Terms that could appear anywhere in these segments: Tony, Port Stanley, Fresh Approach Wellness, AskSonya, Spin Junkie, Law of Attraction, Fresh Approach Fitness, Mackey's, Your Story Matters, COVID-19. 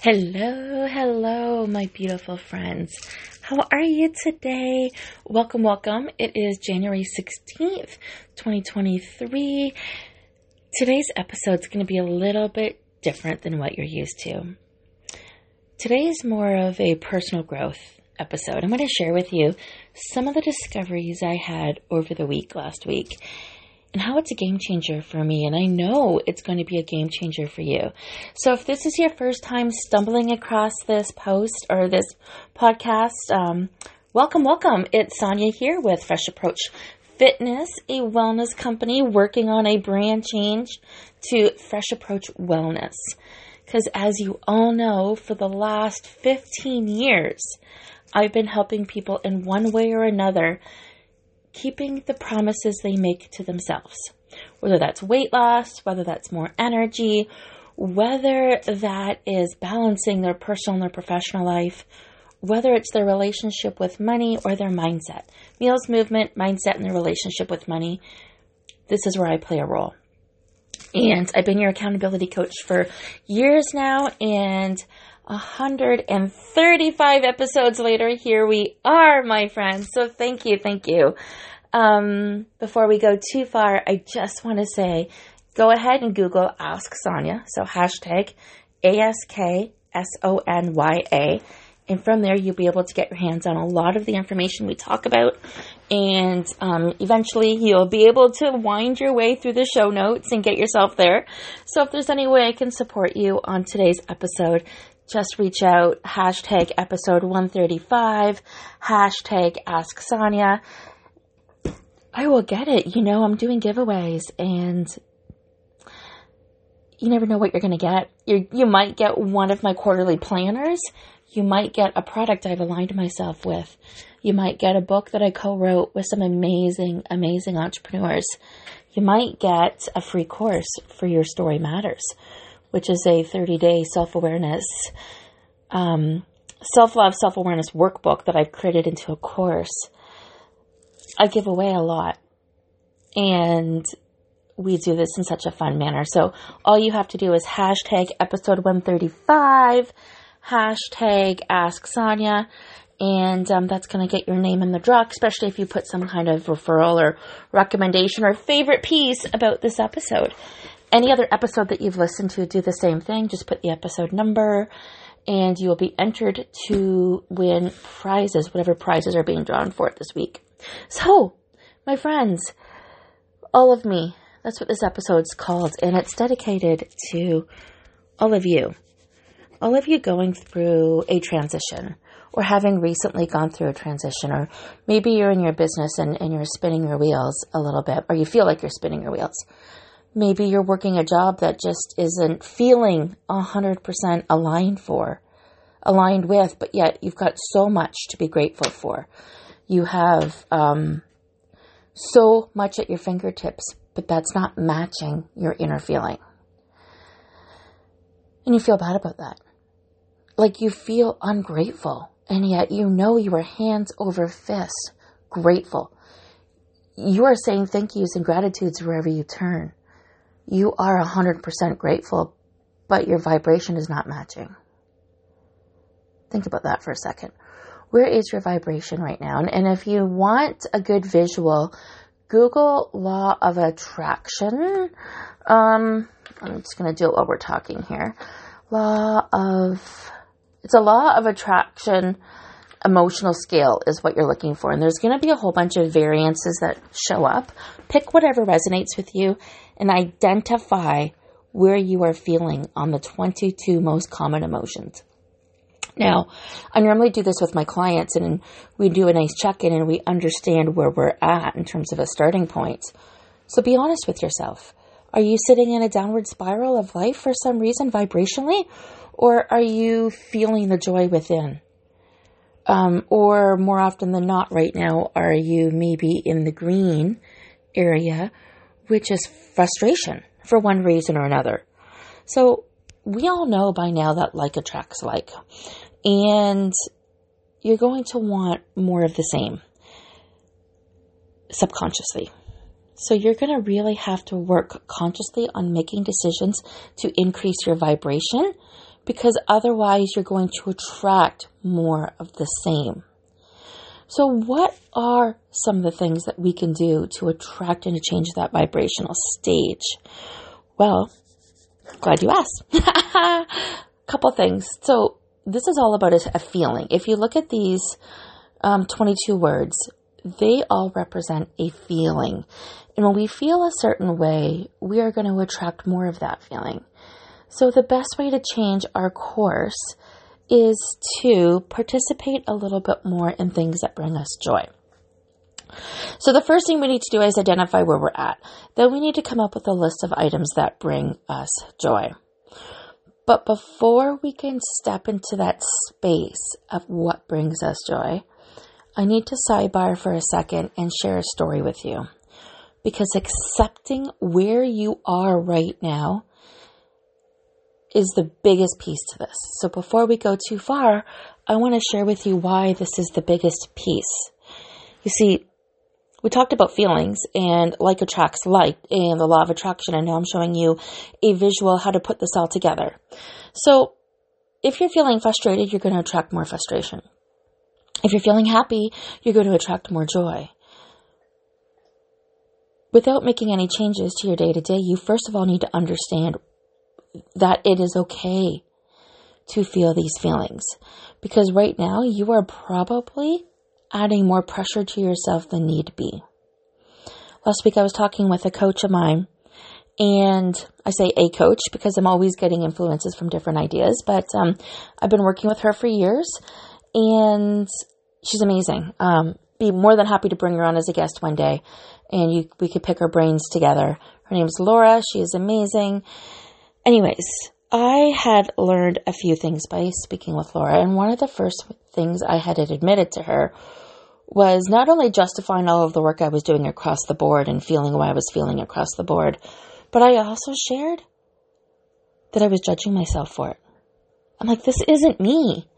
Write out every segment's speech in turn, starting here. Hello, my beautiful friends. How are you today? Welcome. It is January 16th, 2023. Today's episode is going to be a little bit different than what you're used to. Today is more of a personal growth episode. I'm going to share with you some of the discoveries I had over the week last week and how it's a game changer for me, and I know it's going to be a game changer for you. So if this is your first time stumbling across this post or this podcast, welcome. It's Sonia here with Fresh Approach Fitness, a wellness company working on a brand change to Fresh Approach Wellness. Because as you all know, for the last 15 years, I've been helping people in one way or another keeping the promises they make to themselves, whether that's weight loss, whether that's more energy, whether that is balancing their personal and their professional life, whether it's their relationship with money or their mindset, meals, movement, mindset, and their relationship with money. This is where I play a role. And I've been your accountability coach for years now, and 135 episodes later, here we are, my friends. So thank you. Before we go too far, I just want to say, go ahead and Google Ask Sonia. So hashtag AskSonya. And from there, you'll be able to get your hands on a lot of the information we talk about. And eventually, you'll be able to wind your way through the show notes and get yourself there. So if there's any way I can support you on today's episode, just reach out, hashtag episode 135, hashtag Ask Sonia. I will get it. You know, I'm doing giveaways, and you never know what you're going to get. You might get one of my quarterly planners. You might get a product I've aligned myself with. You might get a book that I co-wrote with some amazing, amazing entrepreneurs. You might get a free course for Your Story Matters, which is a 30-day self-awareness, self-love, self-awareness workbook that I've created into a course. I give away a lot, and we do this in such a fun manner. So all you have to do is hashtag episode 135, hashtag Ask Sonia, and that's going to get your name in the draw, especially if you put some kind of referral or recommendation or favorite piece about this episode. Any other episode that you've listened to, do the same thing. Just put the episode number, and you will be entered to win prizes, whatever prizes are being drawn for it this week. So, my friends, all of me, that's what this episode's called, and it's dedicated to all of you. All of you going through a transition, or having recently gone through a transition, or maybe you're in your business and you're spinning your wheels a little bit, or you feel like you're spinning your wheels. Maybe you're working a job that just isn't feeling 100% aligned with, but yet you've got so much to be grateful for. You have so much at your fingertips, but that's not matching your inner feeling. And you feel bad about that. Like you feel ungrateful, and yet you know you are hands over fist grateful. You are saying thank yous and gratitudes wherever you turn. You are 100% grateful, but your vibration is not matching. Think about that for a second. Where is your vibration right now? And if you want a good visual, Google Law of Attraction. I'm just going to do it while we're talking here. It's a Law of Attraction emotional scale is what you're looking for. And there's going to be a whole bunch of variances that show up. Pick whatever resonates with you and identify where you are feeling on the 22 most common emotions. Now, I normally do this with my clients, and we do a nice check-in and we understand where we're at in terms of a starting point. So be honest with yourself. Are you sitting in a downward spiral of life for some reason vibrationally? Or are you feeling the joy within? Or more often than not right now, are you maybe in the green area, which is frustration for one reason or another? So we all know by now that like attracts like. And you're going to want more of the same subconsciously. So you're going to really have to work consciously on making decisions to increase your vibration because otherwise you're going to attract more of the same. So what are some of the things that we can do to attract and to change that vibrational stage? Well, glad you asked. A couple things. So this is all about a feeling. If you look at these 22 words, they all represent a feeling. And when we feel a certain way, we are going to attract more of that feeling. So the best way to change our course is to participate a little bit more in things that bring us joy. So the first thing we need to do is identify where we're at. Then we need to come up with a list of items that bring us joy. But before we can step into that space of what brings us joy, I need to sidebar for a second and share a story with you. Because accepting where you are right now is the biggest piece to this. So before we go too far, I want to share with you why this is the biggest piece. You see, we talked about feelings and like attracts like and the law of attraction, and now I'm showing you a visual how to put this all together. So if you're feeling frustrated, you're going to attract more frustration. If you're feeling happy, you're going to attract more joy. Without making any changes to your day-to-day, you first of all need to understand that it is okay to feel these feelings, because right now you are probably adding more pressure to yourself than need be. Last week I was talking with a coach of mine, and I say a coach because I'm always getting influences from different ideas, but I've been working with her for years, and she's amazing. Be more than happy to bring her on as a guest one day, and we could pick her brains together. Her name's Laura. She is amazing. Anyways, I had learned a few things by speaking with Laura, and one of the first things I had admitted to her was not only justifying all of the work I was doing across the board and feeling why I was feeling across the board, but I also shared that I was judging myself for it. I'm like, this isn't me.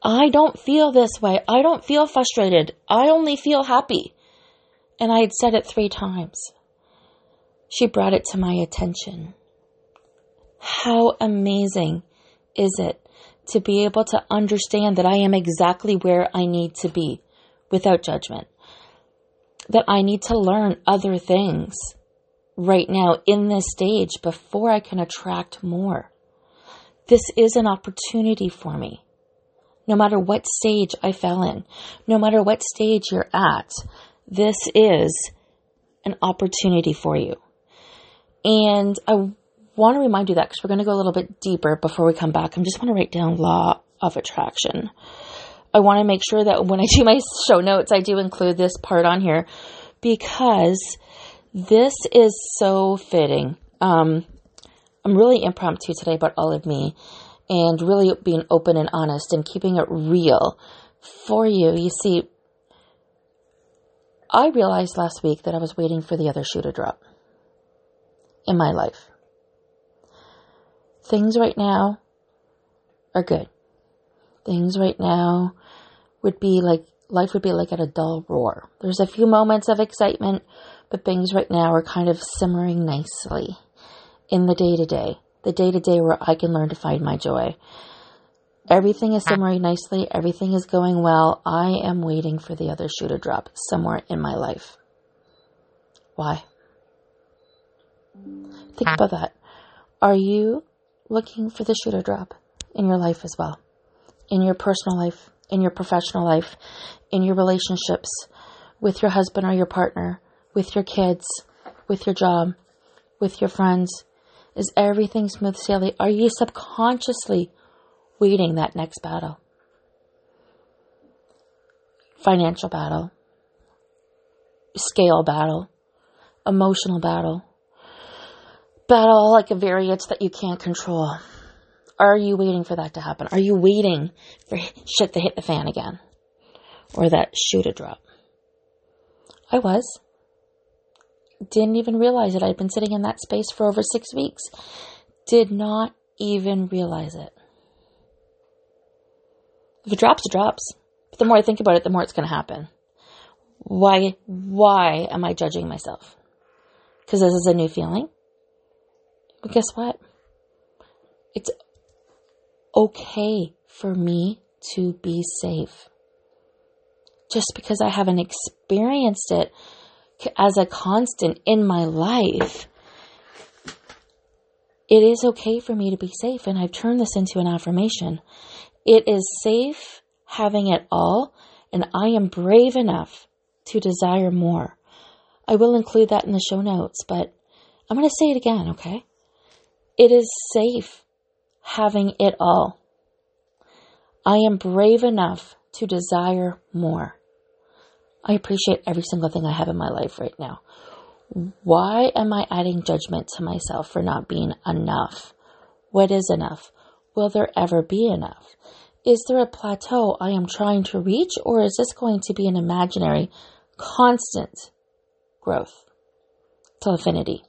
I don't feel this way. I don't feel frustrated. I only feel happy. And I had said it 3 times. She brought it to my attention. How amazing is it to be able to understand that I am exactly where I need to be without judgment, that I need to learn other things right now in this stage before I can attract more. This is an opportunity for me. No matter what stage I fell in, no matter what stage you're at, this is an opportunity for you. And I want to remind you that because we're going to go a little bit deeper before we come back. I just want to write down law of attraction. I want to make sure that when I do my show notes, I do include this part on here because this is so fitting. I'm really impromptu today about all of me and really being open and honest and keeping it real for you. You see, I realized last week that I was waiting for the other shoe to drop in my life. Things right now are good. Things right now would be like, life would be like at a dull roar. There's a few moments of excitement, but things right now are kind of simmering nicely in the day-to-day where I can learn to find my joy. Everything is simmering nicely. Everything is going well. I am waiting for the other shoe to drop somewhere in my life. Why? Think about that. Are you looking for the shoe to drop in your life as well, in your personal life, in your professional life, in your relationships, with your husband or your partner, with your kids, with your job, with your friends? Is everything smooth sailing? Are you subconsciously waiting that next battle? Financial battle, scale battle, emotional battle, battle like a variance that you can't control. Are you waiting for that to happen? Are you waiting for shit to hit the fan again? Or that shoe to drop? I was. Didn't even realize it. I'd been sitting in that space for over 6 weeks. Did not even realize it. If it drops, it drops. But the more I think about it, the more it's going to happen. Why am I judging myself? Because this is a new feeling. But guess what? It's okay for me to be safe. Just because I haven't experienced it as a constant in my life, it is okay for me to be safe. And I've turned this into an affirmation. It is safe having it all, and I am brave enough to desire more. I will include that in the show notes, but I'm going to say it again, okay? It is safe having it all. I am brave enough to desire more. I appreciate every single thing I have in my life right now. Why am I adding judgment to myself for not being enough? What is enough? Will there ever be enough? Is there a plateau I am trying to reach, or is this going to be an imaginary, constant growth till infinity?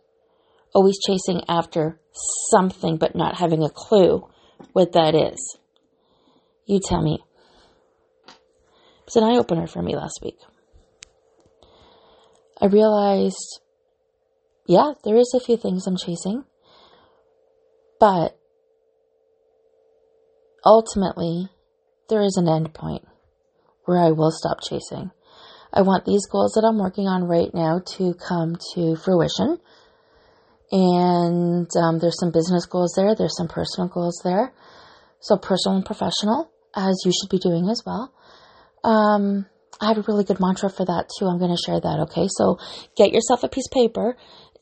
Always chasing after something but not having a clue what that is. You tell me. It was an eye-opener for me last week. I realized, yeah, there is a few things I'm chasing, but ultimately, there is an end point where I will stop chasing. I want these goals that I'm working on right now to come to fruition. And there's some business goals there. There's some personal goals there. So personal and professional, as you should be doing as well. I have a really good mantra for that too. I'm going to share that, okay? So get yourself a piece of paper.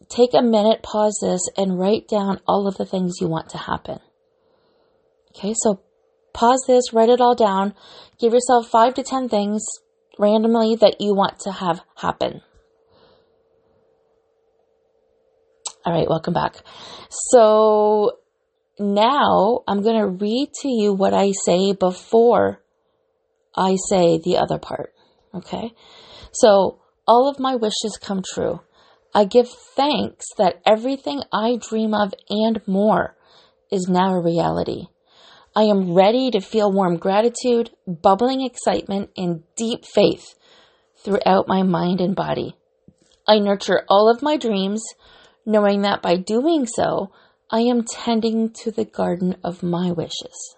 Take a minute, pause this, and write down all of the things you want to happen. Okay, so pause this, write it all down. Give yourself 5 to 10 things randomly that you want to have happen. All right, welcome back. So now I'm going to read to you what I say before I say the other part, okay? So all of my wishes come true. I give thanks that everything I dream of and more is now a reality. I am ready to feel warm gratitude, bubbling excitement, and deep faith throughout my mind and body. I nurture all of my dreams, knowing that by doing so, I am tending to the garden of my wishes.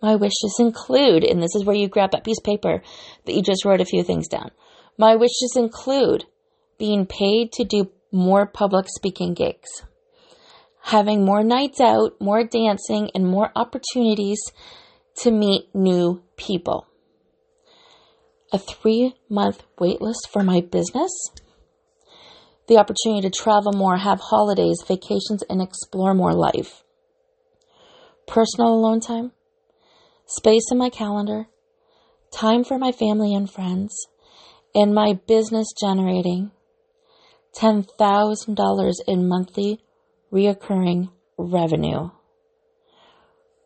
My wishes include, and this is where you grab that piece of paper that you just wrote a few things down. My wishes include being paid to do more public speaking gigs, having more nights out, more dancing, and more opportunities to meet new people. A 3-month wait list for my business. The opportunity to travel more, have holidays, vacations, and explore more life. Personal alone time. Space in my calendar. Time for my family and friends. And my business generating $10,000 in monthly reoccurring revenue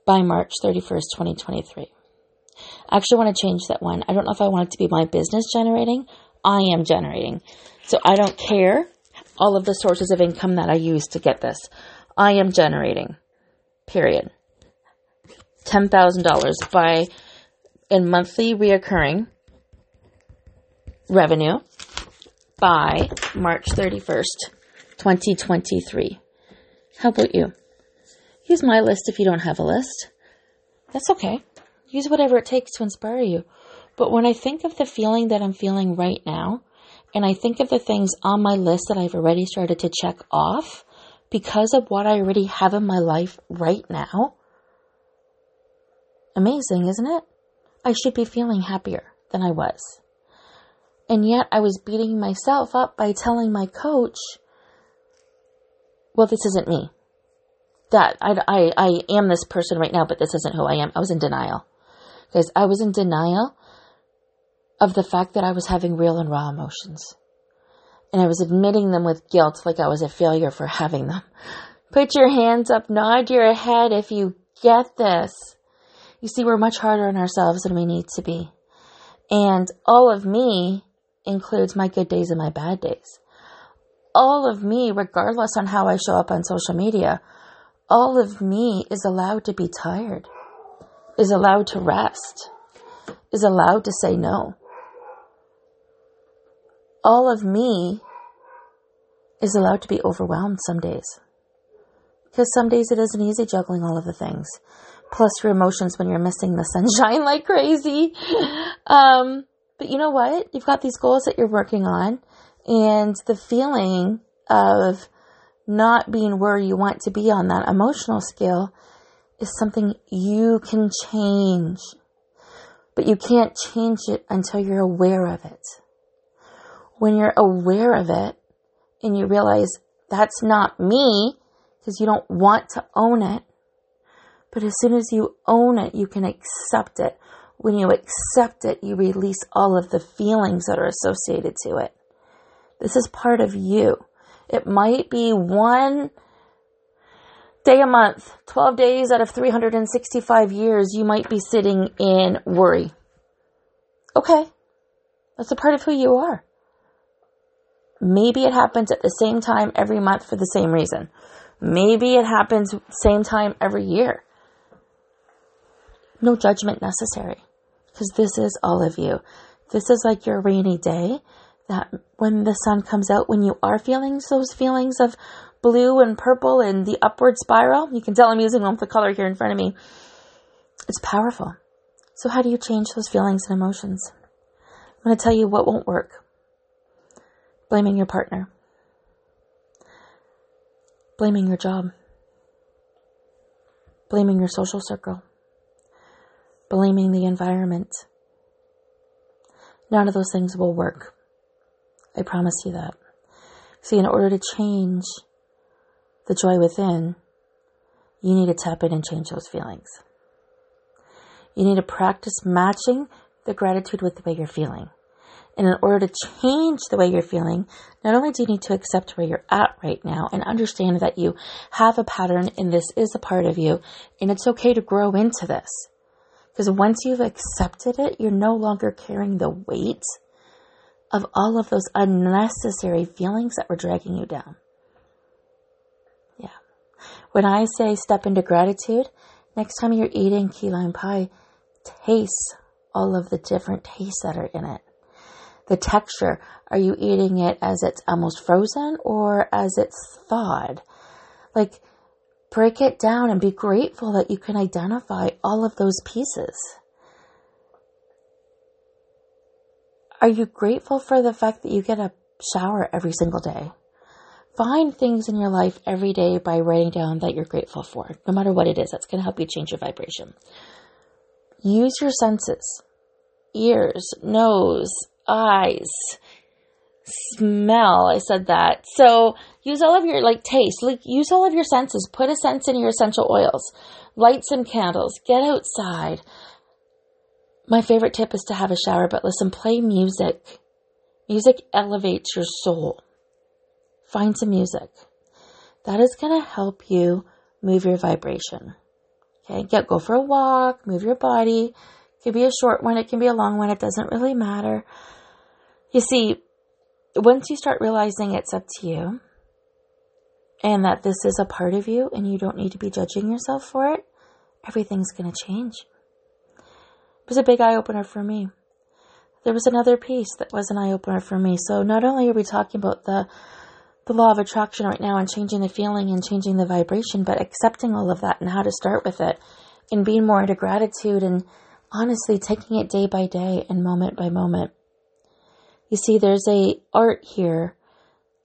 by March 31st, 2023. I actually want to change that one. I don't know if I want it to be my business generating. I am generating. So I don't care all of the sources of income that I use to get this. I am generating, period. $10,000 in monthly reoccurring revenue by March 31st, 2023. How about you? Use my list if you don't have a list. That's okay. Use whatever it takes to inspire you. But when I think of the feeling that I'm feeling right now, and I think of the things on my list that I've already started to check off because of what I already have in my life right now, amazing, isn't it? I should be feeling happier than I was. And yet I was beating myself up by telling my coach, well, this isn't me. That I am this person right now, but this isn't who I am. I was in denial. Guys, I was in denial of the fact that I was having real and raw emotions. And I was admitting them with guilt, like I was a failure for having them. Put your hands up, nod your head if you get this. You see, we're much harder on ourselves than we need to be. And all of me includes my good days and my bad days. All of me, regardless on how I show up on social media, all of me is allowed to be tired, is allowed to rest, is allowed to say no. All of me is allowed to be overwhelmed some days. because some days it isn't easy juggling all of the things. Plus your emotions when you're missing the sunshine like crazy. But you know what? You've got these goals that you're working on, and the feeling of not being where you want to be on that emotional scale is something you can change. But you can't change it until you're aware of it. When you're aware of it and you realize that's not me, because you don't want to own it, but as soon as you own it, you can accept it. When you accept it, you release all of the feelings that are associated to it. This is part of you. It might be one day a month, 12 days out of 365 years, you might be sitting in worry. Okay. That's a part of who you are. Maybe it happens at the same time every month for the same reason. Maybe it happens same time every year. No judgment necessary, because this is all of you. This is like your rainy day, that when the sun comes out, when you are feeling those feelings of blue and purple and the upward spiral, you can tell I'm using the color here in front of me. It's powerful. So how do you change those feelings and emotions? I'm going to tell you what won't work. Blaming your partner. Blaming your job. Blaming your social circle. Blaming the environment. None of those things will work. I promise you that. See, in order to change the joy within, you need to tap in and change those feelings. You need to practice matching the gratitude with the way you're feeling. And in order to change the way you're feeling, not only do you need to accept where you're at right now and understand that you have a pattern and this is a part of you, and it's okay to grow into this. Because once you've accepted it, you're no longer carrying the weight of all of those unnecessary feelings that were dragging you down. Yeah. When I say step into gratitude, next time you're eating key lime pie, taste all of the different tastes that are in it. The texture, are you eating it as it's almost frozen or as it's thawed? Like, break it down and be grateful that you can identify all of those pieces. Are you grateful for the fact that you get a shower every single day? Find things in your life every day by writing down that you're grateful for. No matter what it is, that's going to help you change your vibration. Use your senses. Ears, nose, eyes, smell. I said that. So use all of your taste, use all of your senses. Put a sense in your essential oils, light some candles, get outside. My favorite tip is to have a shower, but listen, play music. Music elevates your soul. Find some music. That is going to help you move your vibration. Okay. Go for a walk, move your body. It could be a short one. It can be a long one. It doesn't really matter. You see, once you start realizing it's up to you and that this is a part of you and you don't need to be judging yourself for it, everything's going to change. It was a big eye-opener for me. There was another piece that was an eye-opener for me. So not only are we talking about the law of attraction right now and changing the feeling and changing the vibration, but accepting all of that and how to start with it and being more into gratitude and honestly, taking it day by day and moment by moment. You see, there's an art here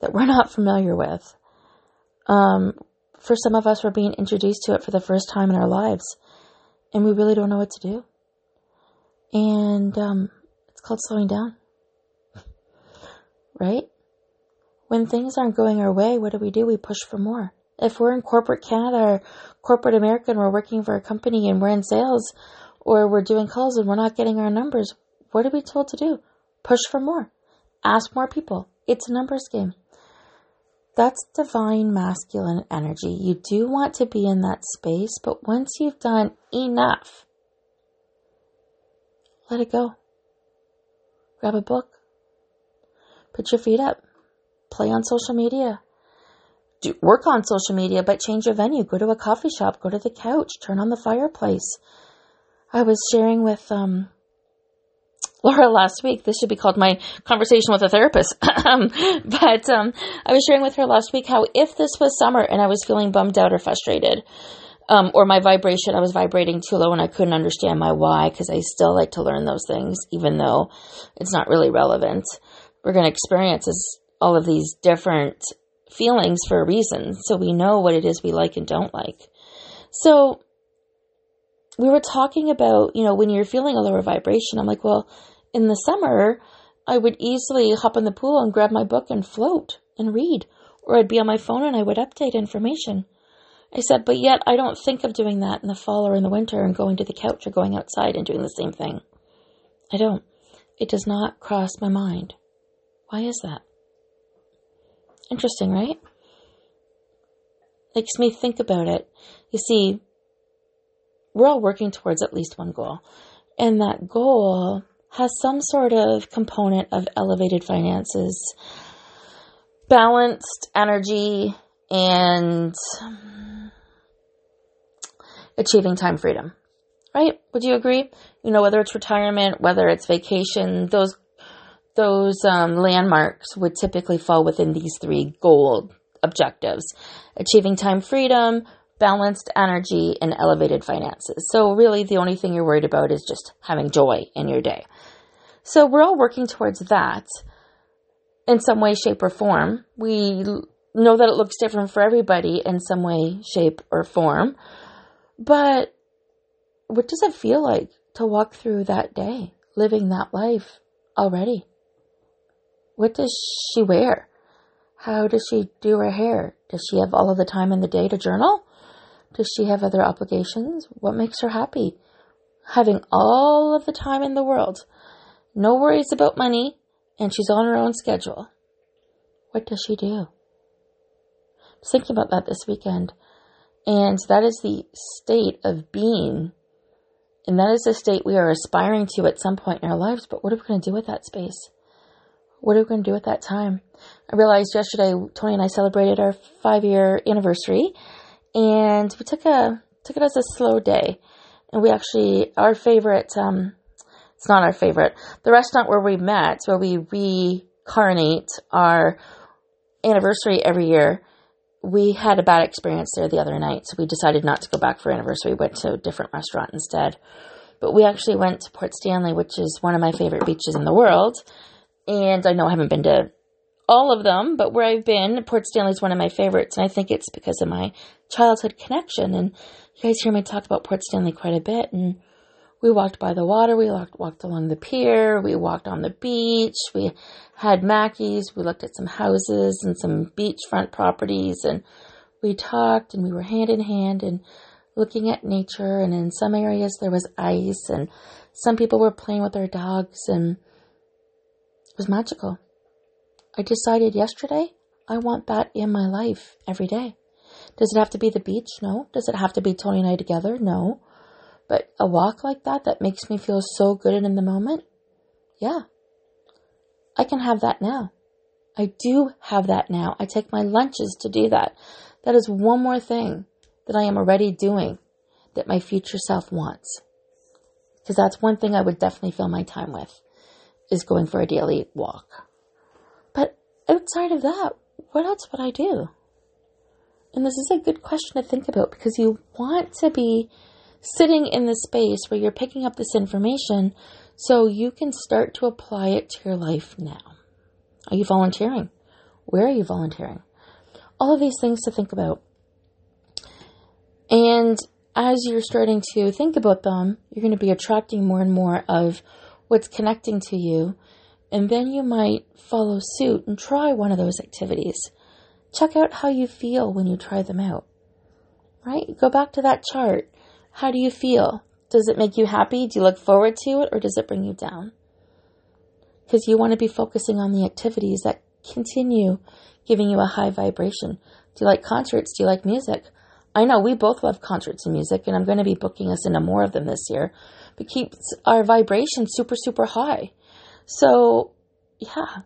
that we're not familiar with. For some of us, we're being introduced to it for the first time in our lives, and we really don't know what to do. And it's called slowing down, right? When things aren't going our way, what do? We push for more. If we're in corporate Canada or corporate America and we're working for a company and we're in sales, or we're doing calls and we're not getting our numbers, what are we told to do? Push for more. Ask more people. It's a numbers game. That's divine masculine energy. You do want to be in that space, but once you've done enough, let it go. Grab a book. Put your feet up. Play on social media. Work on social media, but change your venue. Go to a coffee shop. Go to the couch. Turn on the fireplace. I was sharing with Laura last week. This should be called my conversation with a therapist. But I was sharing with her last week how if this was summer and I was feeling bummed out or frustrated, or my vibration, I was vibrating too low and I couldn't understand my why, because I still like to learn those things, even though it's not really relevant. We're going to experience all of these different feelings for a reason, so we know what it is we like and don't like. So we were talking about, you know, when you're feeling a lower vibration, I'm like, well, in the summer, I would easily hop in the pool and grab my book and float and read, or I'd be on my phone and I would update information. I said, but yet I don't think of doing that in the fall or in the winter and going to the couch or going outside and doing the same thing. I don't. It does not cross my mind. Why is that? Interesting, right? Makes me think about it. You see, we're all working towards at least one goal. And that goal has some sort of component of elevated finances, balanced energy, and achieving time freedom, right? Would you agree? You know, whether it's retirement, whether it's vacation, those landmarks would typically fall within these three goal objectives: achieving time freedom, balanced energy, and elevated finances. So really the only thing you're worried about is just having joy in your day. So we're all working towards that in some way, shape, or form. We know that it looks different for everybody in some way, shape, or form. But what does it feel like to walk through that day, living that life already? What does she wear? How does she do her hair? Does she have all of the time in the day to journal? Does she have other obligations? What makes her happy? Having all of the time in the world. No worries about money, and she's on her own schedule. What does she do? I was thinking about that this weekend, and that is the state of being, and that is the state we are aspiring to at some point in our lives, but what are we going to do with that space? What are we going to do with that time? I realized yesterday, Tony and I celebrated our 5-year anniversary, and we took it as a slow day. And we actually, our favorite, it's not our favorite, the restaurant where we met, where we reincarnate our anniversary every year, we had a bad experience there the other night. So we decided not to go back for anniversary. We went to a different restaurant instead. But we actually went to Port Stanley, which is one of my favorite beaches in the world. And I know I haven't been to all of them, but where I've been, Port Stanley is one of my favorites. And I think it's because of my childhood connection. And you guys hear me talk about Port Stanley quite a bit. And we walked by the water. We walked along the pier. We walked on the beach. We had Mackey's. We looked at some houses and some beachfront properties. And we talked and we were hand in hand and looking at nature. And in some areas there was ice. And some people were playing with their dogs. And was magical. I decided yesterday, I want that in my life every day. Does it have to be the beach? No. Does it have to be Tony and I together? No. But a walk like that makes me feel so good and in the moment? Yeah. I can have that now. I do have that now. I take my lunches to do that. That is one more thing that I am already doing that my future self wants. Because that's one thing I would definitely fill my time with, is going for a daily walk. But outside of that, what else would I do? And this is a good question to think about, because you want to be sitting in the space where you're picking up this information so you can start to apply it to your life now. Are you volunteering? Where are you volunteering? All of these things to think about. And as you're starting to think about them, you're going to be attracting more and more of what's connecting to you, and then you might follow suit and try one of those activities. Check out how you feel when you try them out, right? Go back to that chart. How do you feel? Does it make you happy? Do you look forward to it, or does it bring you down? Because you want to be focusing on the activities that continue giving you a high vibration. Do you like concerts? Do you like music? I know we both love concerts and music, and I'm going to be booking us into more of them this year. But keeps our vibration super, super high. So, yeah.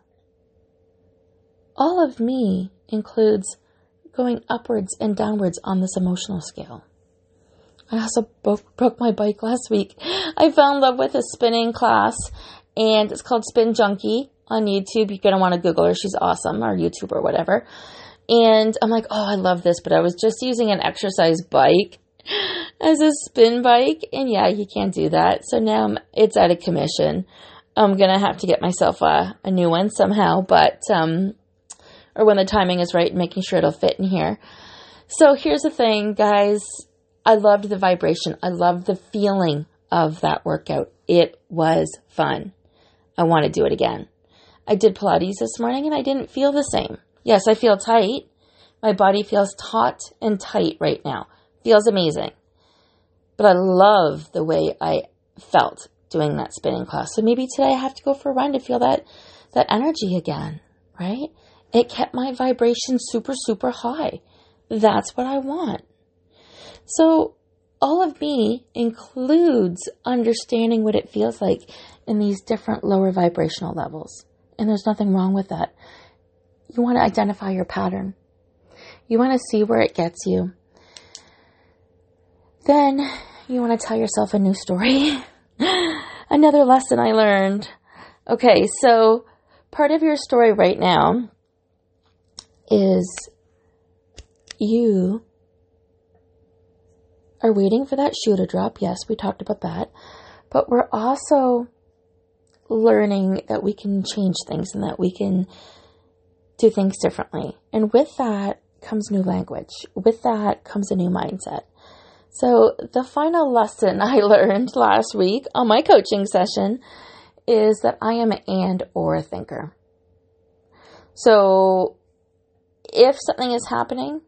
All of me includes going upwards and downwards on this emotional scale. I also broke my bike last week. I fell in love with a spinning class, and it's called Spin Junkie on YouTube. You're going to want to Google her. She's awesome, or YouTube or whatever. And I'm like, oh, I love this, but I was just using an exercise bike as a spin bike, and yeah, you can't do that. So now it's out of commission. I'm going to have to get myself a new one somehow, but or when the timing is right, making sure it'll fit in here. So here's the thing, guys. I loved the vibration. I loved the feeling of that workout. It was fun. I want to do it again. I did Pilates this morning, and I didn't feel the same. Yes, I feel tight. My body feels taut and tight right now. Feels amazing. But I love the way I felt doing that spinning class. So maybe today I have to go for a run to feel that energy again, right? It kept my vibration super, super high. That's what I want. So all of me includes understanding what it feels like in these different lower vibrational levels. And there's nothing wrong with that. You want to identify your pattern. You want to see where it gets you. Then you want to tell yourself a new story. Another lesson I learned. Okay, so part of your story right now is you are waiting for that shoe to drop. Yes, we talked about that. But we're also learning that we can change things and that we can do things differently. And with that comes new language. With that comes a new mindset. So the final lesson I learned last week on my coaching session is that I am an and/or thinker. So if something is happening,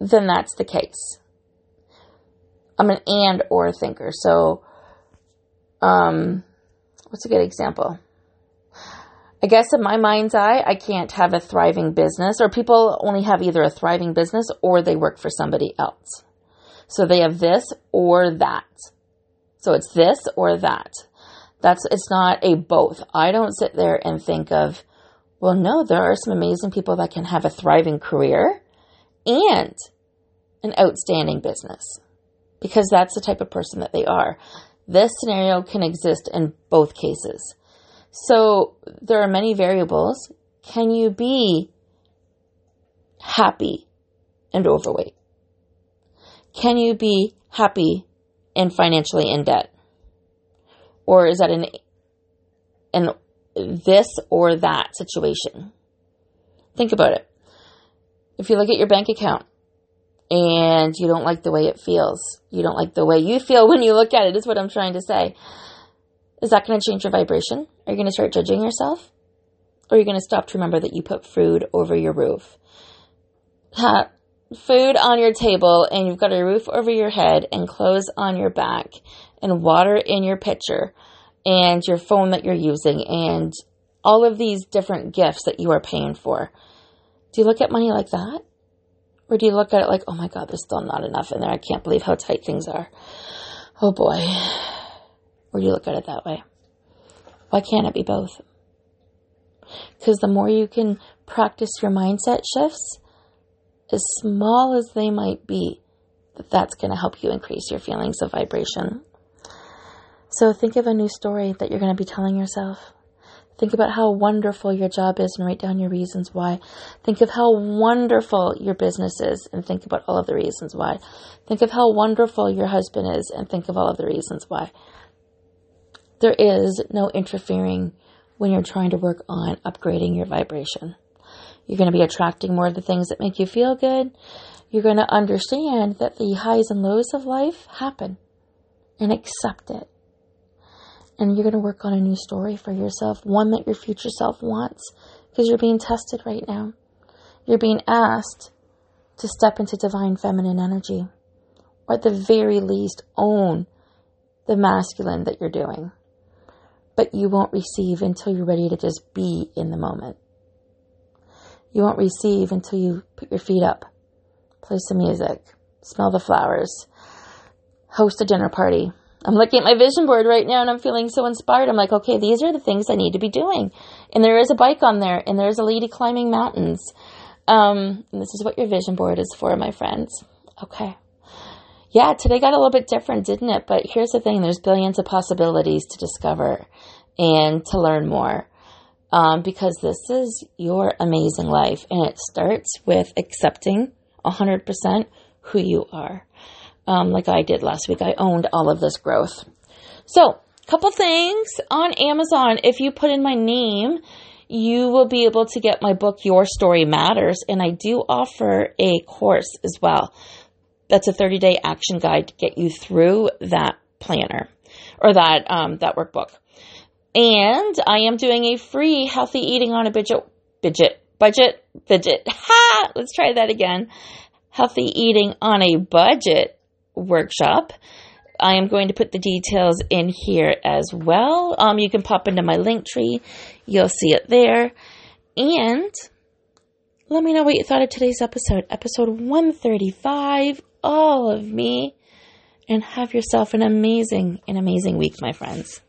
then that's the case. I'm an and/or thinker. So, what's a good example? I guess in my mind's eye, I can't have a thriving business, or people only have either a thriving business or they work for somebody else. So they have this or that. So it's this or that. It's not a both. I don't sit there and think of, well, no, there are some amazing people that can have a thriving career and an outstanding business, because that's the type of person that they are. This scenario can exist in both cases. So there are many variables. Can you be happy and overweight? Can you be happy and financially in debt? Or is that an this or that situation? Think about it. If you look at your bank account and you don't like the way it feels, you don't like the way you feel when you look at it, is what I'm trying to say. Is that going to change your vibration? Are you going to start judging yourself? Or are you going to stop to remember that you put food over your roof? Food on your table, and you've got a roof over your head, and clothes on your back, and water in your pitcher, and your phone that you're using, and all of these different gifts that you are paying for. Do you look at money like that? Or do you look at it like, oh my God, there's still not enough in there. I can't believe how tight things are. Oh boy. Or do you look at it that way? Why can't it be both? Because the more you can practice your mindset shifts, as small as they might be, that's going to help you increase your feelings of vibration. So think of a new story that you're going to be telling yourself. Think about how wonderful your job is and write down your reasons why. Think of how wonderful your business is and think about all of the reasons why. Think of how wonderful your husband is and think of all of the reasons why. There is no interfering when you're trying to work on upgrading your vibration. You're going to be attracting more of the things that make you feel good. You're going to understand that the highs and lows of life happen and accept it. And you're going to work on a new story for yourself, one that your future self wants, because you're being tested right now. You're being asked to step into divine feminine energy, or at the very least own the masculine that you're doing. But you won't receive until you're ready to just be in the moment. You won't receive until you put your feet up, play some music, smell the flowers, host a dinner party. I'm looking at my vision board right now and I'm feeling so inspired. I'm like, okay, these are the things I need to be doing. And there is a bike on there and there's a lady climbing mountains. And this is what your vision board is for, my friends. Okay. Yeah, today got a little bit different, didn't it? But here's the thing. There's billions of possibilities to discover and to learn more, because this is your amazing life, and it starts with accepting 100% who you are, like I did last week. I owned all of this growth. So, couple things on Amazon. If you put in my name, you will be able to get my book, Your Story Matters, and I do offer a course as well. That's a 30-day action guide to get you through that planner or that that workbook. And I am doing a free healthy eating on a budget. Let's try that again. Healthy eating on a budget workshop. I am going to put the details in here as well. You can pop into my link tree. You'll see it there. And let me know what you thought of today's episode. Episode 135. All of me. And have yourself an amazing week, my friends.